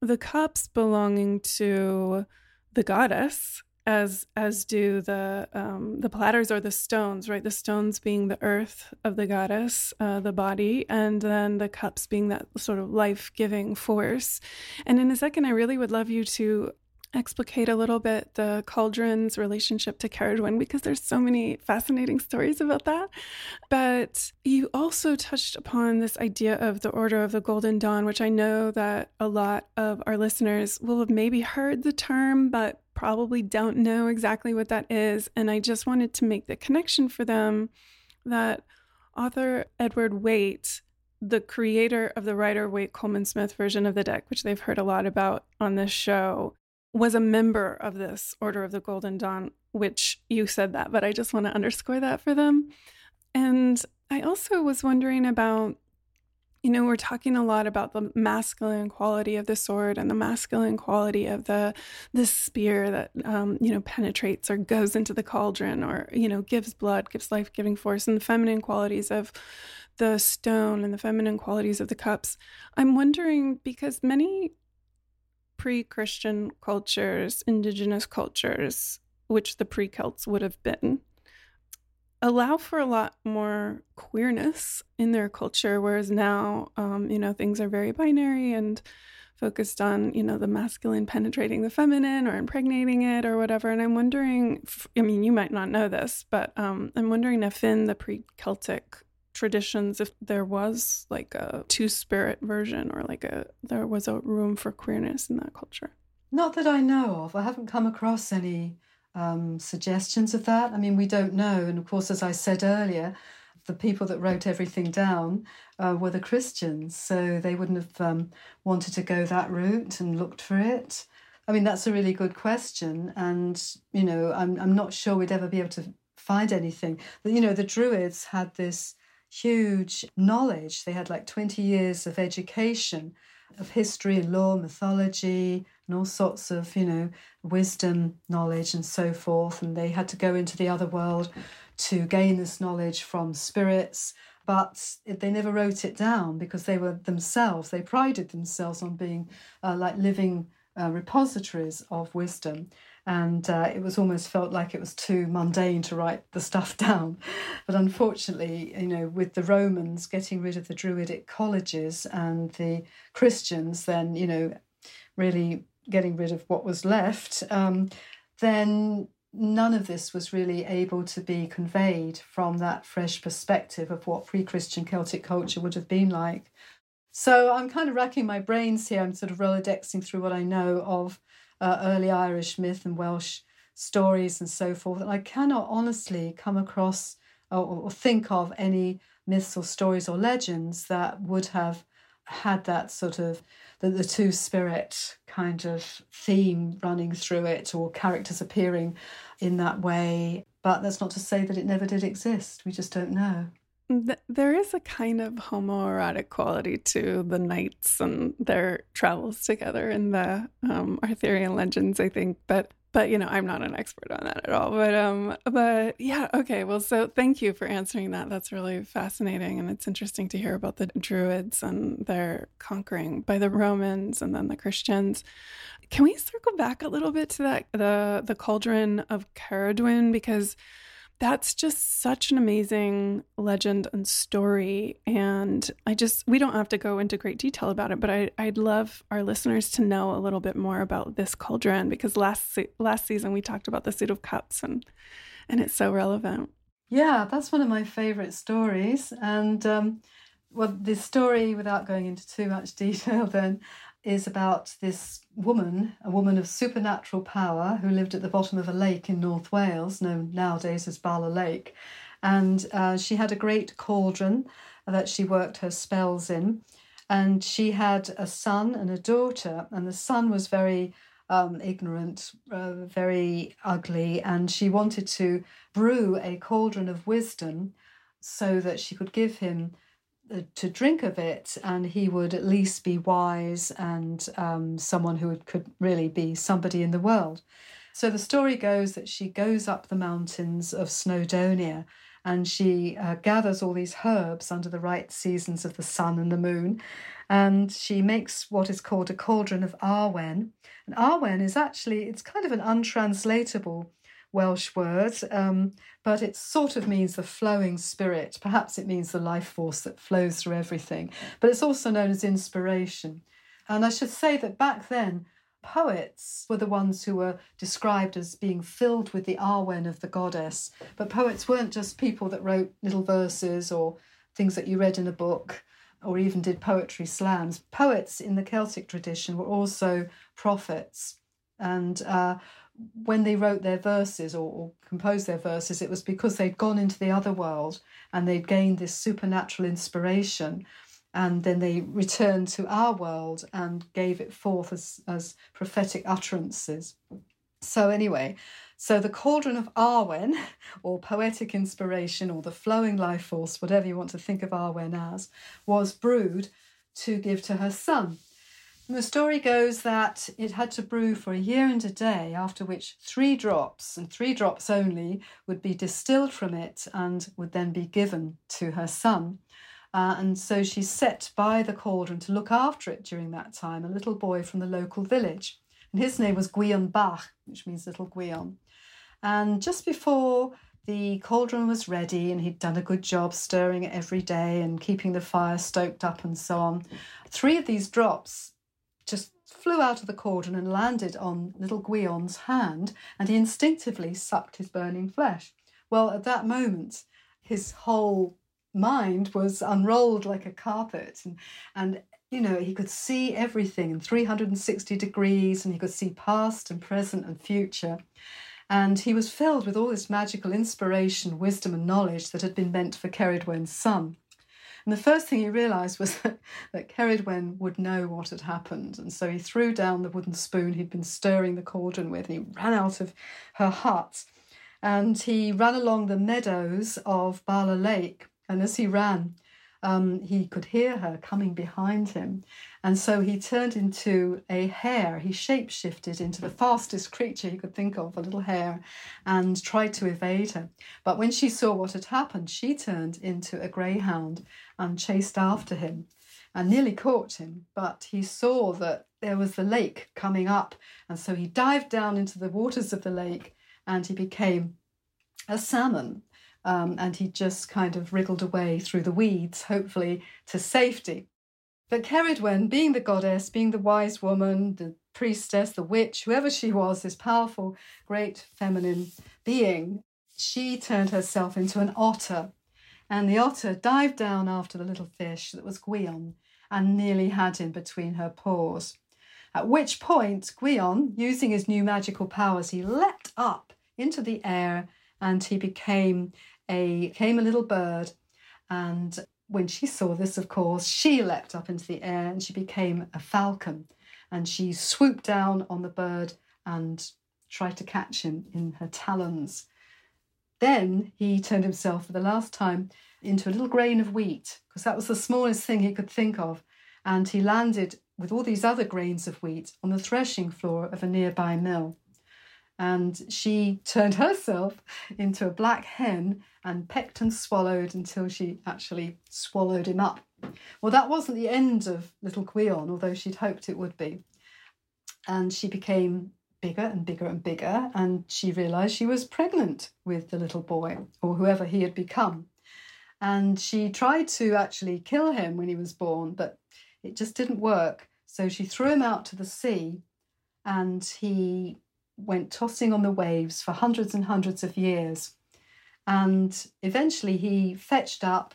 the cups belonging to the goddess, as do the platters or the stones, right? The stones being the earth of the goddess, the body, and then the cups being that sort of life-giving force. And in a second, I really would love you to explicate a little bit the cauldron's relationship to Ceridwen, because there's so many fascinating stories about that. But you also touched upon this idea of the Order of the Golden Dawn, which I know that a lot of our listeners will have maybe heard the term, but probably don't know exactly what that is. And I just wanted to make the connection for them that author Edward Waite, the creator of the Rider Waite Coleman Smith version of the deck, which they've heard a lot about on this show, was a member of this Order of the Golden Dawn, which you said that, but I just want to underscore that for them. And I also was wondering about, you know, we're talking a lot about the masculine quality of the sword and the masculine quality of the spear that, penetrates or goes into the cauldron or, you know, gives blood, gives life-giving force, and the feminine qualities of the stone and the feminine qualities of the cups. I'm wondering, because many pre-Christian cultures, indigenous cultures, which the pre-Celts would have been, allow for a lot more queerness in their culture, whereas now, things are very binary and focused on, you know, the masculine penetrating the feminine or impregnating it or whatever. And I'm wondering, you might not know this, but I'm wondering if in the pre-Celtic traditions, if there was like a two-spirit version or there was a room for queerness in that culture. Not that I know of. I haven't come across any suggestions of that. I mean, we don't know. And of course, as I said earlier, the people that wrote everything down were the Christians. So they wouldn't have wanted to go that route and looked for it. I mean, that's a really good question. And, you know, I'm not sure we'd ever be able to find anything. You know, the Druids had this huge knowledge. They had like 20 years of education of history and law, mythology, and all sorts of, you know, wisdom, knowledge, and so forth. And they had to go into the other world to gain this knowledge from spirits, but they never wrote it down because they were themselves, they prided themselves on being living repositories of wisdom. And it was almost felt like it was too mundane to write the stuff down. But unfortunately, you know, with the Romans getting rid of the Druidic colleges and the Christians then, you know, really getting rid of what was left, then none of this was really able to be conveyed from that fresh perspective of what pre-Christian Celtic culture would have been like. So I'm kind of racking my brains here. I'm sort of rolodexing through what I know of early Irish myth and Welsh stories and so forth. And I cannot honestly come across or think of any myths or stories or legends that would have had that sort of the two-spirit kind of theme running through it, or characters appearing in that way. But that's not to say that it never did exist. We just don't know. There is a kind of homoerotic quality to the knights and their travels together in the Arthurian legends, I think. But you know, I'm not an expert on that at all. But yeah, okay. Well, so thank you for answering that. That's really fascinating, and it's interesting to hear about the Druids and their conquering by the Romans and then the Christians. Can we circle back a little bit to that the Cauldron of Ceridwen, because that's just such an amazing legend and story. And we don't have to go into great detail about it, but I'd love our listeners to know a little bit more about this cauldron, because last season we talked about the Suit of Cups and it's so relevant. Yeah, that's one of my favorite stories. And well, the story, without going into too much detail then, is about this woman, a woman of supernatural power who lived at the bottom of a lake in North Wales, known nowadays as Bala Lake. And she had a great cauldron that she worked her spells in. And she had a son and a daughter. And the son was very ignorant, very ugly. And she wanted to brew a cauldron of wisdom so that she could give him to drink of it, and he would at least be wise and someone who could really be somebody in the world. So the story goes that she goes up the mountains of Snowdonia, and she gathers all these herbs under the right seasons of the sun and the moon, and she makes what is called a cauldron of Arwen. And Arwen is actually, it's kind of an untranslatable Welsh word, but it sort of means the flowing spirit. Perhaps it means the life force that flows through everything. But it's also known as inspiration. And I should say that back then, poets were the ones who were described as being filled with the Arwen of the goddess. But poets weren't just people that wrote little verses or things that you read in a book, or even did poetry slams. Poets in the Celtic tradition were also prophets. And when they wrote their verses or composed their verses, it was because they'd gone into the other world and they'd gained this supernatural inspiration, and then they returned to our world and gave it forth as prophetic utterances. So anyway, so the Cauldron of Arwen, or poetic inspiration, or the flowing life force, whatever you want to think of Arwen as, was brewed to give to her son. And the story goes that it had to brew for a year and a day, after which 3 drops, and 3 drops only, would be distilled from it and would then be given to her son. And so she sat by the cauldron to look after it during that time, a little boy from the local village. And his name was Gwion Bach, which means little Gwion. And just before the cauldron was ready, and he'd done a good job stirring it every day and keeping the fire stoked up and so on, 3 of these drops just flew out of the cauldron and landed on little Gwion's hand, and he instinctively sucked his burning flesh. Well, at that moment, his whole mind was unrolled like a carpet, and you know, he could see everything in 360 degrees, and he could see past and present and future. And he was filled with all this magical inspiration, wisdom and knowledge that had been meant for Ceridwen's son. And the first thing he realised was that Ceridwen would know what had happened. And so he threw down the wooden spoon he'd been stirring the cauldron with, and he ran out of her hut. And he ran along the meadows of Bala Lake. And as he ran, he could hear her coming behind him. And so he turned into a hare. He shape-shifted into the fastest creature he could think of, a little hare, and tried to evade her. But when she saw what had happened, she turned into a greyhound and chased after him and nearly caught him. But he saw that there was the lake coming up, and so he dived down into the waters of the lake, and he became a salmon. And he just kind of wriggled away through the weeds, hopefully to safety. But Ceridwen, being the goddess, being the wise woman, the priestess, the witch, whoever she was, this powerful, great feminine being, she turned herself into an otter. And the otter dived down after the little fish that was Gwion and nearly had him between her paws. At which point, Gwion, using his new magical powers, he leapt up into the air and he became a little bird. And when she saw this, of course, she leapt up into the air and she became a falcon. And she swooped down on the bird and tried to catch him in her talons. Then he turned himself for the last time into a little grain of wheat, because that was the smallest thing he could think of. And he landed with all these other grains of wheat on the threshing floor of a nearby mill. And she turned herself into a black hen and pecked and swallowed until she actually swallowed him up. Well, that wasn't the end of little Gwion, although she'd hoped it would be. And she became bigger and bigger and bigger, and she realised she was pregnant with the little boy, or whoever he had become. And she tried to actually kill him when he was born, but it just didn't work. So she threw him out to the sea, and he went tossing on the waves for hundreds and hundreds of years. And eventually he fetched up.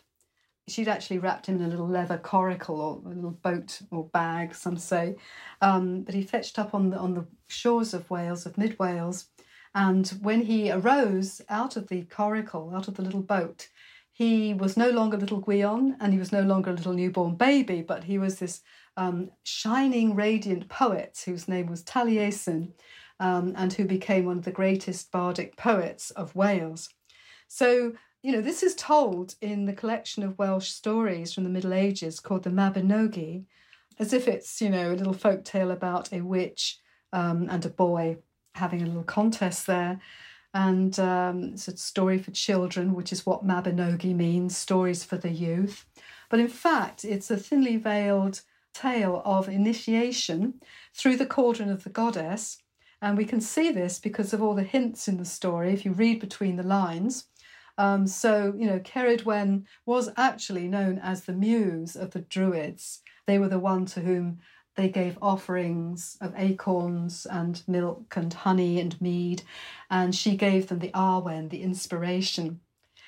She'd actually wrapped him in a little leather coracle, or a little boat or bag, some say. But he fetched up on the shores of Wales, of mid-Wales. And when he arose out of the coracle, out of the little boat, he was no longer little Gwion, and he was no longer a little newborn baby, but he was this shining, radiant poet whose name was Taliesin, and who became one of the greatest bardic poets of Wales. So, you know, this is told in the collection of Welsh stories from the Middle Ages called the Mabinogi, as if it's, you know, a little folk tale about a witch and a boy having a little contest there. And it's a story for children, which is what Mabinogi means, stories for the youth. But in fact, it's a thinly veiled tale of initiation through the cauldron of the goddess. And we can see this because of all the hints in the story, if you read between the lines. So, you know, Ceridwen was actually known as the muse of the Druids. They were the one to whom they gave offerings of acorns and milk and honey and mead, and she gave them the Arwen, the inspiration.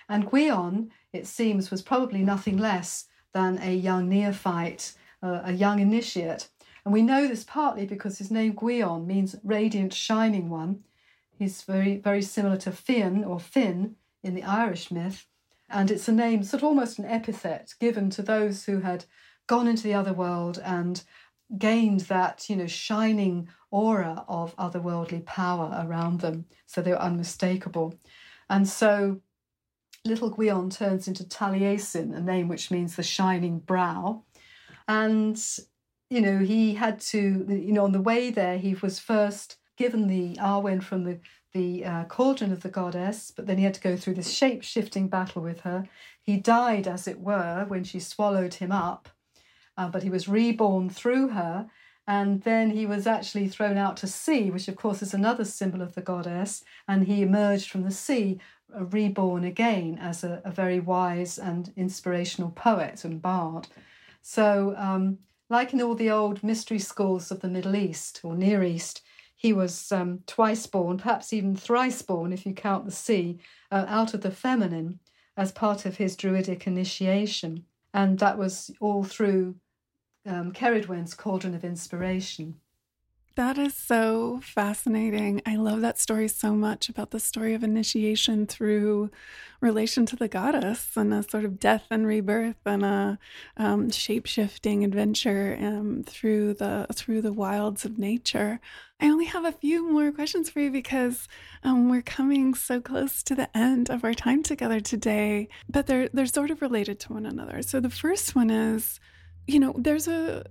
And Gwion, it seems, was probably nothing less than a young neophyte, a young initiate. And we know this partly because his name Gwion means radiant, shining one. He's very, very similar to Fionn or Finn in the Irish myth, and it's a name, sort of almost an epithet, given to those who had gone into the other world and gained that, you know, shining aura of otherworldly power around them, so they were unmistakable. And so little Gwion turns into Taliesin, a name which means the shining brow. And, you know, he had to, you know, on the way there, he was first given the Arwen from the cauldron of the goddess, but then he had to go through this shape-shifting battle with her. He died, as it were, when she swallowed him up, but he was reborn through her, and then he was actually thrown out to sea, which, of course, is another symbol of the goddess, and he emerged from the sea, reborn again as a very wise and inspirational poet and bard. So, like in all the old mystery schools of the Middle East or Near East, he was twice born, perhaps even thrice born, if you count the sea, out of the feminine as part of his druidic initiation. And that was all through Ceridwen's cauldron of inspiration. That is so fascinating. I love that story so much, about the story of initiation through relation to the goddess and a sort of death and rebirth and a shape-shifting adventure through the wilds of nature. I only have a few more questions for you because we're coming so close to the end of our time together today, but they're sort of related to one another. So the first one is, you know, there's an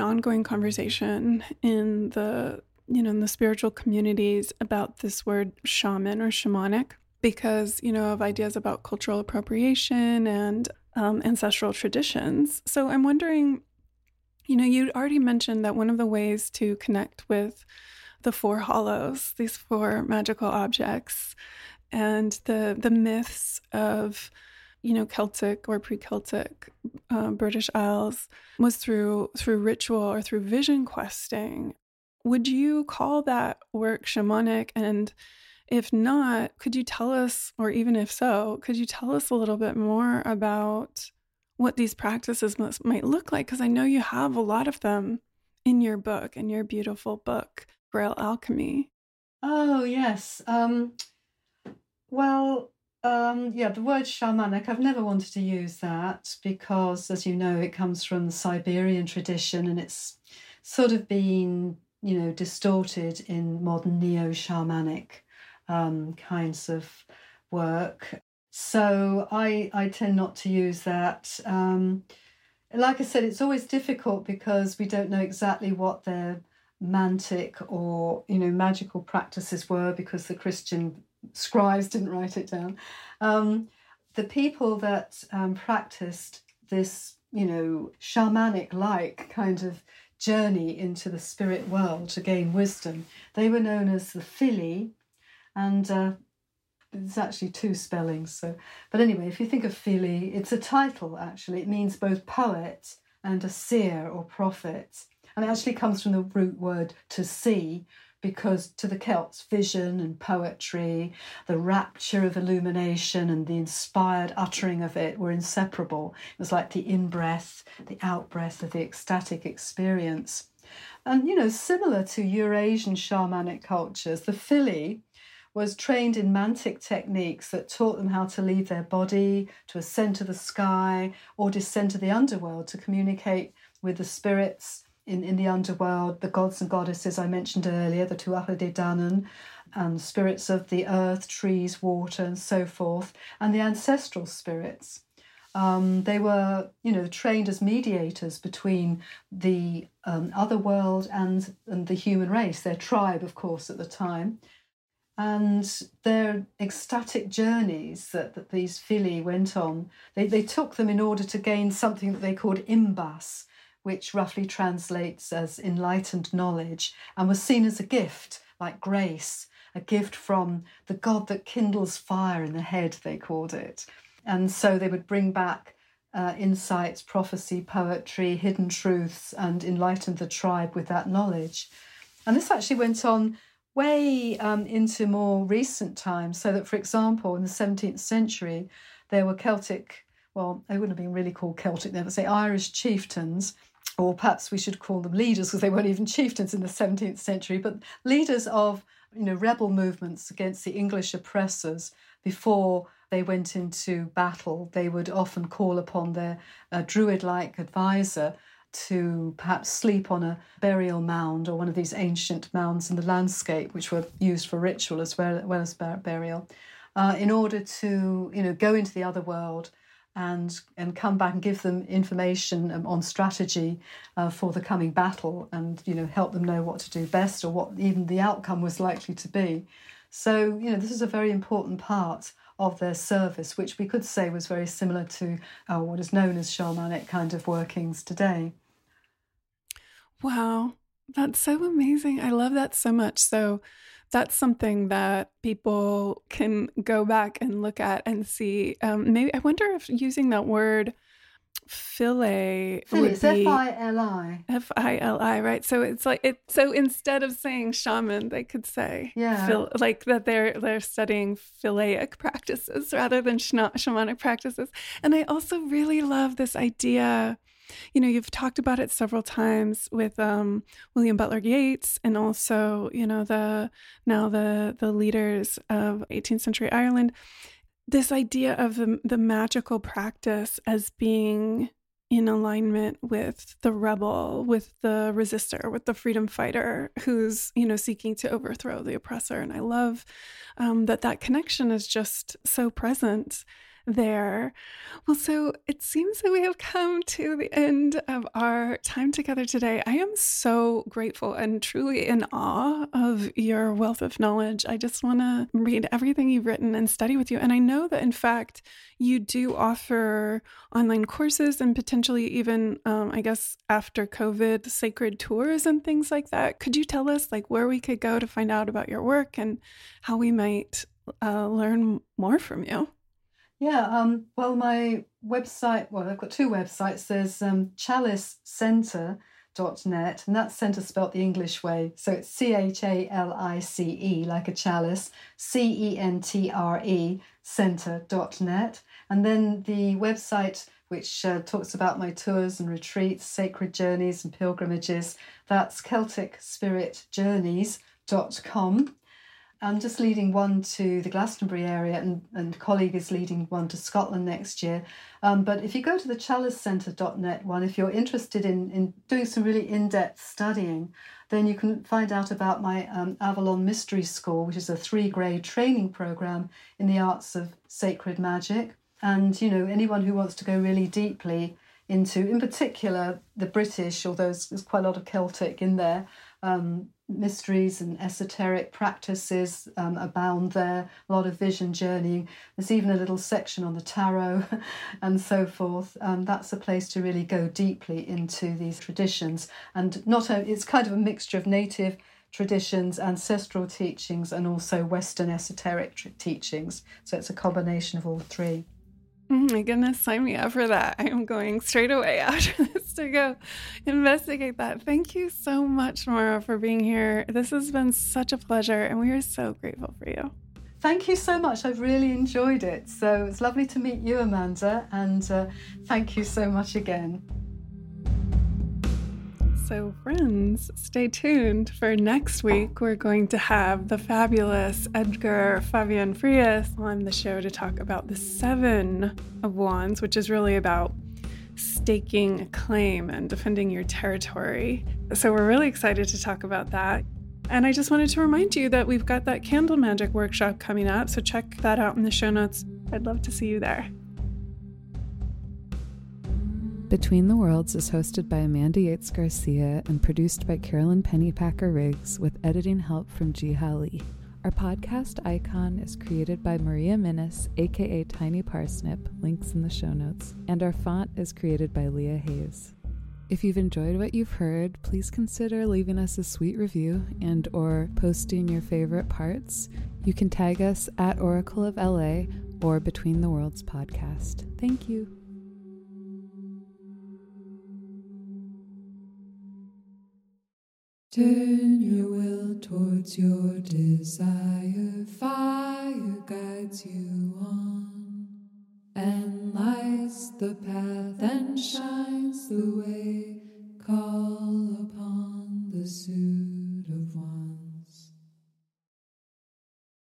ongoing conversation in the, you know, in the spiritual communities about this word shaman or shamanic, because, you know, of ideas about cultural appropriation and ancestral traditions. So I'm wondering, you know, you already mentioned that one of the ways to connect with the four hollows, these four magical objects, and the myths of you know, Celtic or pre-Celtic British Isles was through ritual or through vision questing. Would you call that work shamanic? And if not, could you tell us, or even if so, could you tell us a little bit more about what these practices might look like? Because I know you have a lot of them in your book, in your beautiful book, Grail Alchemy. Oh, yes. The word shamanic, I've never wanted to use that because, as you know, it comes from the Siberian tradition and it's sort of been, you know, distorted in modern neo-shamanic kinds of work. So I tend not to use that. Like I said, it's always difficult because we don't know exactly what their mantic or, you know, magical practices were because the Christian scribes didn't write it down. The people that practiced this, you know, shamanic-like kind of journey into the spirit world to gain wisdom, they were known as the Fili, and there's actually two spellings. But anyway, if you think of Fili, it's a title, actually. It means both poet and a seer or prophet. And it actually comes from the root word to see, because to the Celts, vision and poetry, the rapture of illumination and the inspired uttering of it were inseparable. It was like the in-breath, the out-breath of the ecstatic experience. And, you know, similar to Eurasian shamanic cultures, the Fili was trained in mantic techniques that taught them how to leave their body, to ascend to the sky, or descend to the underworld to communicate with the spirits in the underworld, the gods and goddesses I mentioned earlier, the Tuatha de Danann, and spirits of the earth, trees, water, and so forth, and the ancestral spirits. They were, you know, trained as mediators between the other world and the human race, their tribe, of course, at the time. And their ecstatic journeys that these Fili went on, they took them in order to gain something that they called imbas, which roughly translates as enlightened knowledge, and was seen as a gift, like grace, a gift from the God that kindles fire in the head, they called it. And so they would bring back insights, prophecy, poetry, hidden truths, and enlighten the tribe with that knowledge. And this actually went on way into more recent times, so that, for example, in the 17th century, there were Celtic, well, they wouldn't have been really called Celtic then, but say Irish chieftains, or perhaps we should call them leaders because they weren't even chieftains in the 17th century, but leaders of, you know, rebel movements against the English oppressors before they went into battle. They would often call upon their druid-like advisor to perhaps sleep on a burial mound or one of these ancient mounds in the landscape, which were used for ritual as well as burial, in order to, you know, go into the other world and come back and give them information on strategy for the coming battle and, you know, help them know what to do best or what even the outcome was likely to be. So, you know, this is a very important part of their service, which we could say was very similar to what is known as shamanic kind of workings today. Wow, that's so amazing. I love that so much. So that's something that people can go back and look at and see. Maybe I wonder if using that word Fili. It's Fili. Fili, right? So it's like it. So instead of saying shaman, they could say like that they're studying Filiic practices rather than shamanic practices. And I also really love this idea. You know, you've talked about it several times with William Butler Yeats, and also, you know, the leaders of 18th century Ireland. This idea of the magical practice as being in alignment with the rebel, with the resistor, with the freedom fighter who's, you know, seeking to overthrow the oppressor. And I love that connection is just so present there. Well, so it seems that we have come to the end of our time together today. I am so grateful and truly in awe of your wealth of knowledge. I just want to read everything you've written and study with you. And I know that, in fact, you do offer online courses and potentially even, I guess, after COVID, sacred tours and things like that. Could you tell us like where we could go to find out about your work and how we might learn more from you? Yeah, well, my website, well, I've got two websites. There's chalicecentre.net, and that's centre spelt the English way. So it's C-H-A-L-I-C-E, like a chalice, C-E-N-T-R-E, centre.net. And then the website, which talks about my tours and retreats, sacred journeys and pilgrimages, that's celticspiritjourneys.com. I'm just leading one to the Glastonbury area, and a colleague is leading one to Scotland next year. But if you go to the chalicecentre.net one, if you're interested in doing some really in-depth studying, then you can find out about my Avalon Mystery School, which is a 3-grade training programme in the arts of sacred magic. And, you know, anyone who wants to go really deeply into, in particular, the British, although there's quite a lot of Celtic in there, mysteries and esoteric practices abound there, a lot of vision journeying. There's even a little section on the tarot and so forth. That's a place to really go deeply into these traditions. And not only, it's kind of a mixture of native traditions, ancestral teachings, and also Western esoteric teachings. So it's a combination of all three. Oh my goodness, sign me up for that. I am going straight away after this to go investigate that. Thank you so much, Mara, for being here. This has been such a pleasure, and we are so grateful for you. Thank you so much. I've really enjoyed it. So it's lovely to meet you, Amanda, and thank you so much again. So friends, stay tuned for next week. We're going to have the fabulous Edgar Fabian Frias on the show to talk about the Seven of Wands, which is really about staking a claim and defending your territory. So we're really excited to talk about that. And I just wanted to remind you that we've got that candle magic workshop coming up. So check that out in the show notes. I'd love to see you there. Between the Worlds is hosted by Amanda Yates-Garcia and produced by Carolyn Pennypacker-Riggs with editing help from Jiha Lee. Our podcast icon is created by Maria Minnis, aka Tiny Parsnip, links in the show notes, and our font is created by Leah Hayes. If you've enjoyed what you've heard, please consider leaving us a sweet review and or posting your favorite parts. You can tag us at Oracle of LA or Between the Worlds Podcast. Thank you. Turn your will towards your desire, fire guides you on, and lights the path and shines the way.